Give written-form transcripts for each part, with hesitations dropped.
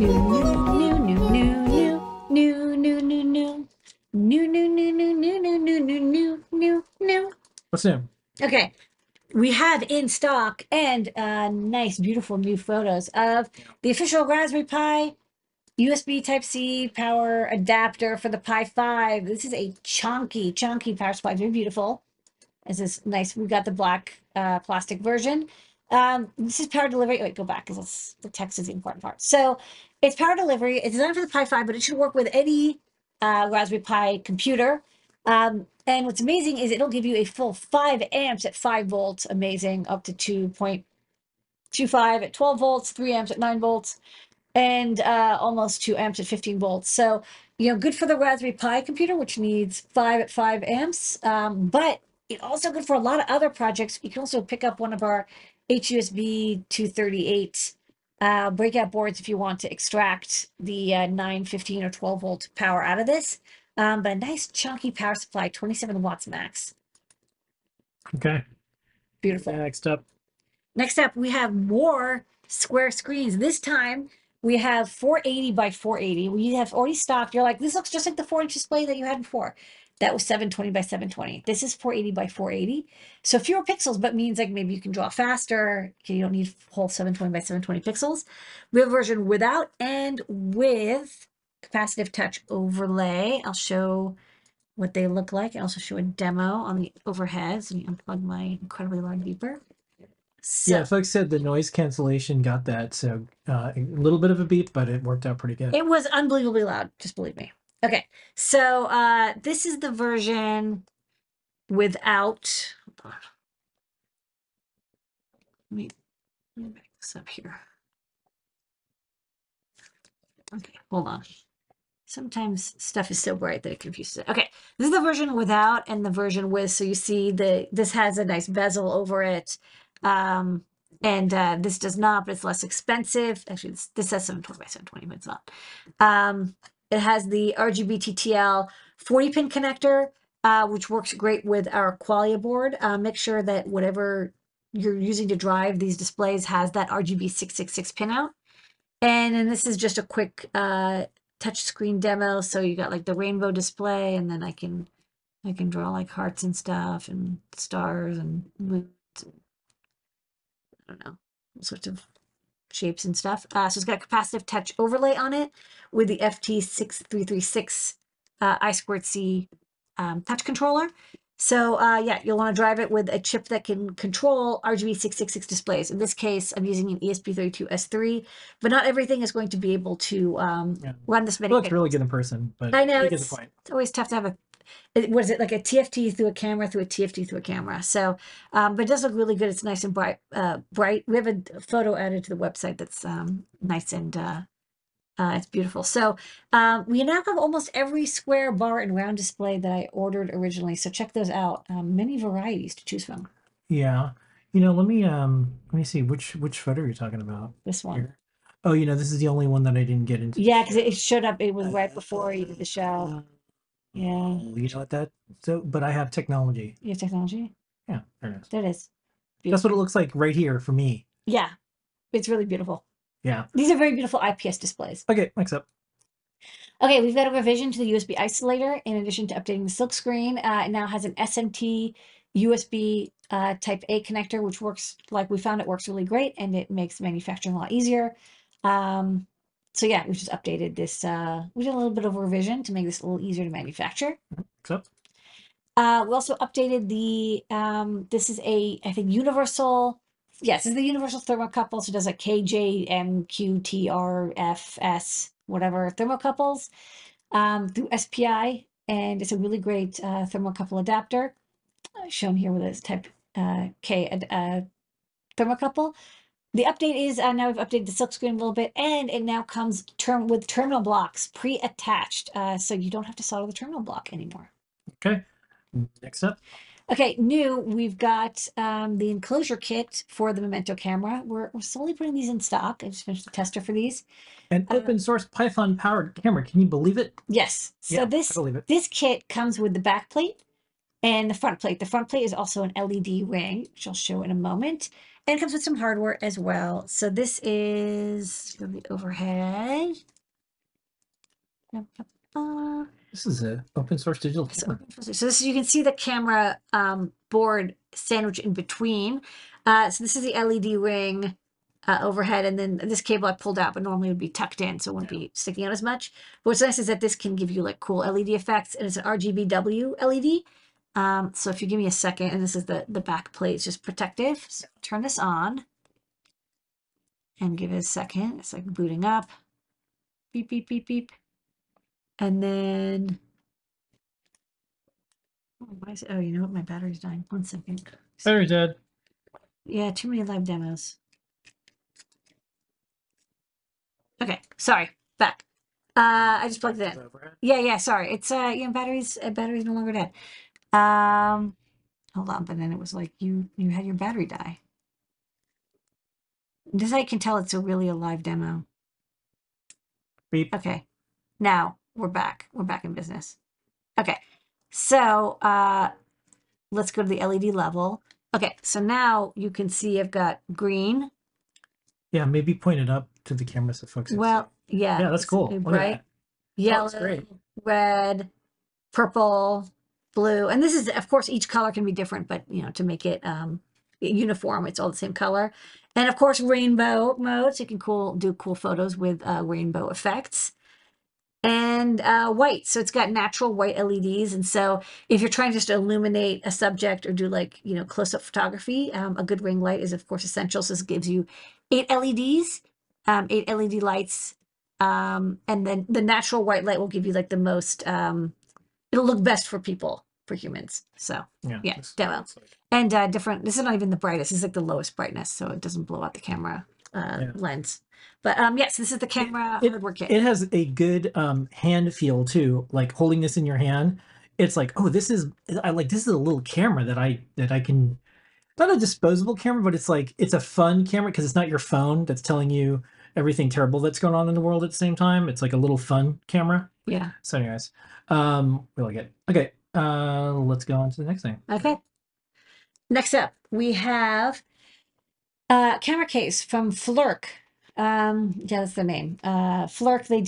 New. What's new? Okay. We have in stock and nice, beautiful new photos of the official Raspberry Pi USB Type-C power adapter for the Pi 5. This is a chunky, chunky power supply. Very beautiful. This is nice. We've got the black plastic version. This is power delivery. Oh, wait, go back because the text is the important part. So it's power delivery. It's designed for the Pi 5, but it should work with any Raspberry Pi computer. And what's amazing is it'll give you a full 5 amps at 5 volts. Amazing. Up to 2.25 at 12 volts, 3 amps at 9 volts, and almost 2 amps at 15 volts. So, you know, good for the Raspberry Pi computer, which needs 5 at 5 amps. But it's also good for a lot of other projects. You can also pick up one of our HUSB 238 breakout boards if you want to extract the 9, 15, or 12 volt power out of this. But a nice chunky power supply, 27 watts max. Okay. Beautiful. Next up. Next up, we have more square screens. This time we have 480 by 480. We have already stocked. You're like, this looks just like the 4-inch display that you had before. That was 720 by 720. This is 480 by 480. So fewer pixels, but means like maybe you can draw faster. You don't need whole 720 by 720 pixels. We have a version without and with capacitive touch overlay. I'll show what they look like. I also show a demo on the overhead. So let me unplug my incredibly loud beeper. So, yeah, folks said the noise cancellation got that. So a little bit of a beep, but it worked out pretty good. It was unbelievably loud. Just believe me. Okay, so this is the version without. Hold on. Let me back this up here. Okay, hold on. Sometimes stuff is so bright that it confuses it. Okay, this is the version without and the version with. So you see this has a nice bezel over it. And this does not, but it's less expensive. Actually, this has 720 by 720, but it's not. It has the RGBTTL 40-pin connector, which works great with our Qualia board. Make sure that whatever you're using to drive these displays has that RGB 666 pinout. And then this is just a quick touch screen demo. So you got like the rainbow display, and then I can draw like hearts and stuff, and stars, and moons, and I don't know, all sorts of shapes and stuff. So it's got a capacitive touch overlay on it with the FT6336 I2C touch controller. So yeah, you'll want to drive it with a chip that can control RGB 666 displays. In this case, I'm using an ESP32 S3, but not everything is going to be able to run this many. It looks really good in person, but I know it's always tough to have a, what is it, like a TFT through a camera through a TFT through a camera. So but it does look really good. It's nice and bright. We have a photo added to the website that's nice and it's beautiful. So we now have almost every square, bar, and round display that I ordered originally, so check those out. Many varieties to choose from. Yeah, you know, let me see which photo you're talking about. This one here. Oh, you know, this is the only one that I didn't get into. Yeah, because it showed up, it was right before you did the show. Yeah, you know what, that, so, but I have technology. You have technology? Yeah, there it is. There it is. Beautiful. That's what it looks like right here for me. Yeah, it's really beautiful. Yeah, these are very beautiful IPS displays. Okay, next up. Okay, we've got a revision to the USB isolator. In addition to updating the silk screen, it now has an SMT USB type A connector, which works, like we found it works really great, and it makes manufacturing a lot easier. So yeah, we just updated this. We did a little bit of a revision to make this a little easier to manufacture. Except, we also updated the. This is a, I think, universal. Yes, this is the universal thermocouple. So it does like KJMQTRFS whatever thermocouples through SPI, and it's a really great thermocouple adapter, shown here with this type K thermocouple. The update is now we've updated the silk screen a little bit, and it now comes with terminal blocks pre-attached, so you don't have to solder the terminal block anymore. Okay, next up. Okay, new, we've got the enclosure kit for the Memento camera. We're slowly putting these in stock. I just finished the tester for these. An open source Python powered camera. Can you believe it? Yes. So yeah, this kit comes with the back plate and the front plate. The front plate is also an LED ring, which I'll show in a moment. And it comes with some hardware as well. So this is the overhead. This is an open source digital camera. So this, you can see the camera board sandwiched in between. So this is the LED ring overhead, and then this cable I pulled out, but normally would be tucked in, so it wouldn't be sticking out as much. But what's nice is that this can give you like cool LED effects, and it's an RGBW LED. So if you give me a second, and this is the back plate, it's just protective. So turn this on and give it a second. It's like booting up. Beep, beep, beep, beep. And then, oh, you know what? My battery's dying. One second. Battery's dead. Yeah, too many live demos. Okay, sorry, back. I just plugged it in. Yeah, yeah, sorry. It's, yeah, battery's no longer dead. Hold on, but then it was like, you had your battery die. This I can tell it's really a live demo. Beep. Okay, now. We're back in business. Okay, so let's go to the LED level. Okay, so now you can see I've got green. Yeah, maybe point it up to the camera so folks. Well, yeah. Yeah, that's cool. Right? Yellow, oh, great. Red, purple, blue. And this is, of course, each color can be different, but, you know, to make it uniform, it's all the same color. And, of course, rainbow mode, so you can do cool photos with rainbow effects. And white, so it's got natural white LEDs, and so if you're trying just to illuminate a subject or do like, you know, close-up photography, a good ring light is of course essential. So this gives you 8 LEDs, 8 LED lights, and then the natural white light will give you like the most, it'll look best for people, for humans. So yeah demo. Like... And different, this is not even the brightest, this is like the lowest brightness, so it doesn't blow out the camera lens. But yes, this is the camera hardware kit. It has a good hand feel too, like holding this in your hand. It's like, oh, this is, this is a little camera that I can, not a disposable camera, but it's like, it's a fun camera because it's not your phone that's telling you everything terrible that's going on in the world at the same time. It's like a little fun camera. Yeah. So anyways, we like it. Okay, let's go on to the next thing. Okay. Next up, we have camera case from Flirc. Yeah, that's the name. Flirc, they've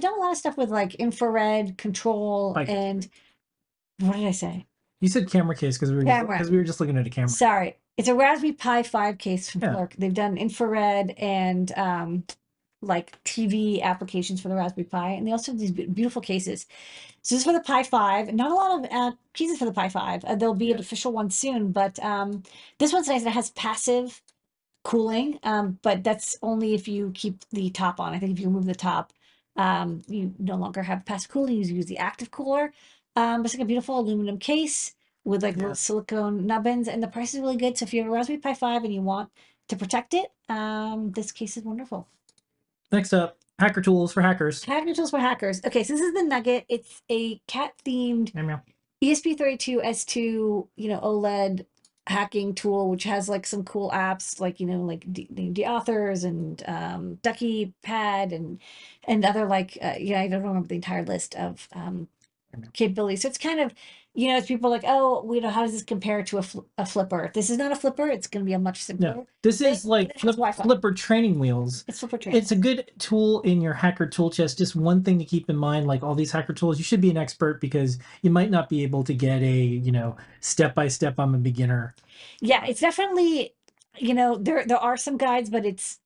done a lot of stuff with like infrared control and what did I say? You said camera case because we were just looking at a camera. Sorry. It's a Raspberry Pi 5 case from Flirc. They've done infrared and like TV applications for the Raspberry Pi, and they also have these beautiful cases. So this is for the Pi 5. Not a lot of cases for the Pi 5. There'll be an official one soon, but this one's nice. It has passive cooling, but that's only if you keep the top on. I think if you remove the top, you no longer have passive cooling. You use the active cooler. It's like a beautiful aluminum case with like little silicone nubbins, and the price is really good. So if you have a Raspberry Pi 5 and you want to protect it, this case is wonderful. Next up, hacker tools for hackers. Hacker tools for hackers. Okay, so this is the Nugget. It's a cat-themed ESP32 S2, you know, OLED hacking tool, which has like some cool apps like, you know, like deauthors and DuckyPad and other like, yeah, I don't remember the entire list of capabilities. So it's kind of, you know, it's people like, oh, you know, how does this compare to a flipper? This is not a flipper. It's going to be a much simpler. No, this is like flipper training wheels. It's flipper training. It's a good tool in your hacker tool chest. Just one thing to keep in mind, like all these hacker tools, you should be an expert because you might not be able to get a, you know, step-by-step, I'm a beginner. Yeah, it's definitely, you know, there are some guides, but it's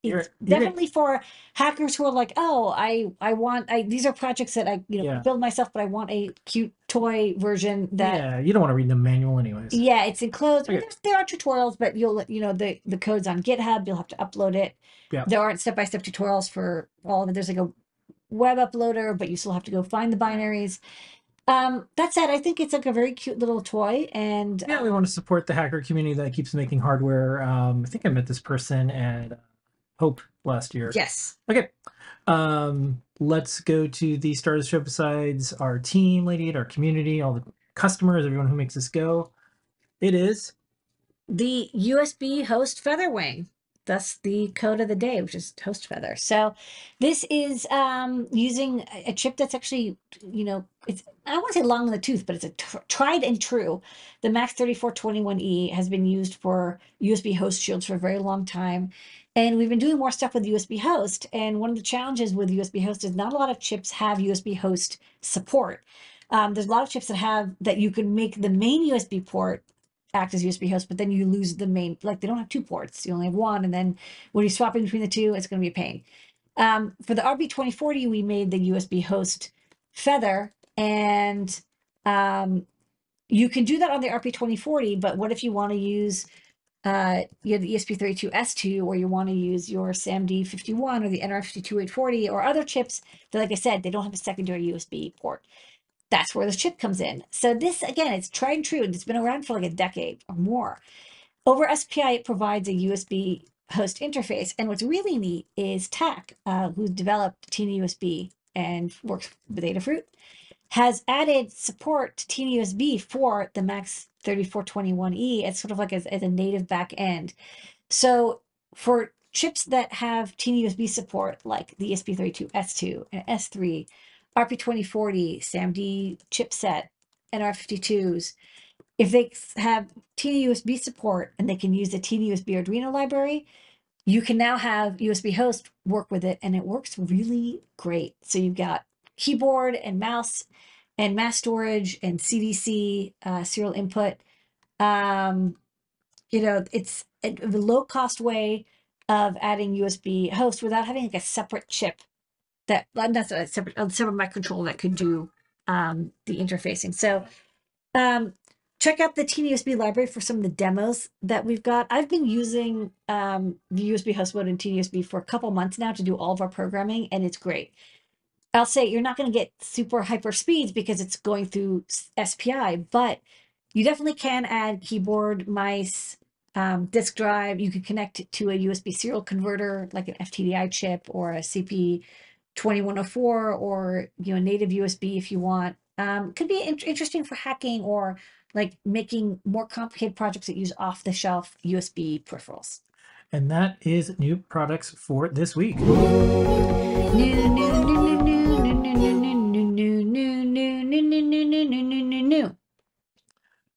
definitely for hackers who are like, oh, I want these are projects that I, you know, build myself, but I want a cute toy version that. Yeah, you don't want to read the manual anyways. Yeah, it's enclosed. Okay. There are tutorials, but you'll, you know, the code's on GitHub. You'll have to upload it. Yeah. There aren't step-by-step tutorials for all of it. There's like a web uploader, but you still have to go find the binaries. That said, I think it's like a very cute little toy, and yeah, we want to support the hacker community that keeps making hardware. I think I met this person at Hope last year. Yes. Okay. Let's go to the start of the show. Besides our team, Lady, our community, all the customers, everyone who makes this go, it is the USB Host FeatherWing. that's the code of the day, which is host feather. So this is using a chip that's actually, you know, it's, I won't say long in the tooth, but it's a tried and true. The MAX3421E has been used for USB host shields for a very long time. And we've been doing more stuff with USB host. And one of the challenges with USB host is not a lot of chips have USB host support. There's a lot of chips that have, that you can make the main USB port act as USB host, but then you lose the main, like they don't have two ports, you only have one, and then when you're swapping between the two, it's going to be a pain. For the RP2040, we made the USB host feather, and you can do that on the RP2040, but what if you want to use you have the ESP32 S2, or you want to use your SAMD51 or the NRF52840 or other chips that, like I said, they don't have a secondary USB port. That's where this chip comes in. So this, again, it's tried and true. It's been around for like a decade or more. Over SPI, it provides a USB host interface. And what's really neat is TAC, who developed TinyUSB and works with Adafruit, has added support to TinyUSB for the MAX3421E. It's sort of like as a native back end. So for chips that have TinyUSB support, like the ESP32 S2 and S3, RP2040, SAMD chipset, NR52s, if they have TinyUSB support and they can use the TinyUSB Arduino library, you can now have USB host work with it, and it works really great. So you've got keyboard and mouse and mass storage and CDC serial input. You know, it's a low-cost way of adding USB host without having like a separate chip. That's a separate microcontroller that could do the interfacing. So check out the TinyUSB library for some of the demos that we've got. I've been using the USB host mode in TinyUSB for a couple months now to do all of our programming, and it's great. I'll say you're not going to get super hyper speeds because it's going through SPI, but you definitely can add keyboard, mice, disk drive. You can connect it to a USB serial converter, like an FTDI chip or a CP 2104, or, you know, native USB if you want. Could be interesting for hacking or like making more complicated projects that use off-the-shelf USB peripherals. And that is new products for this week. New.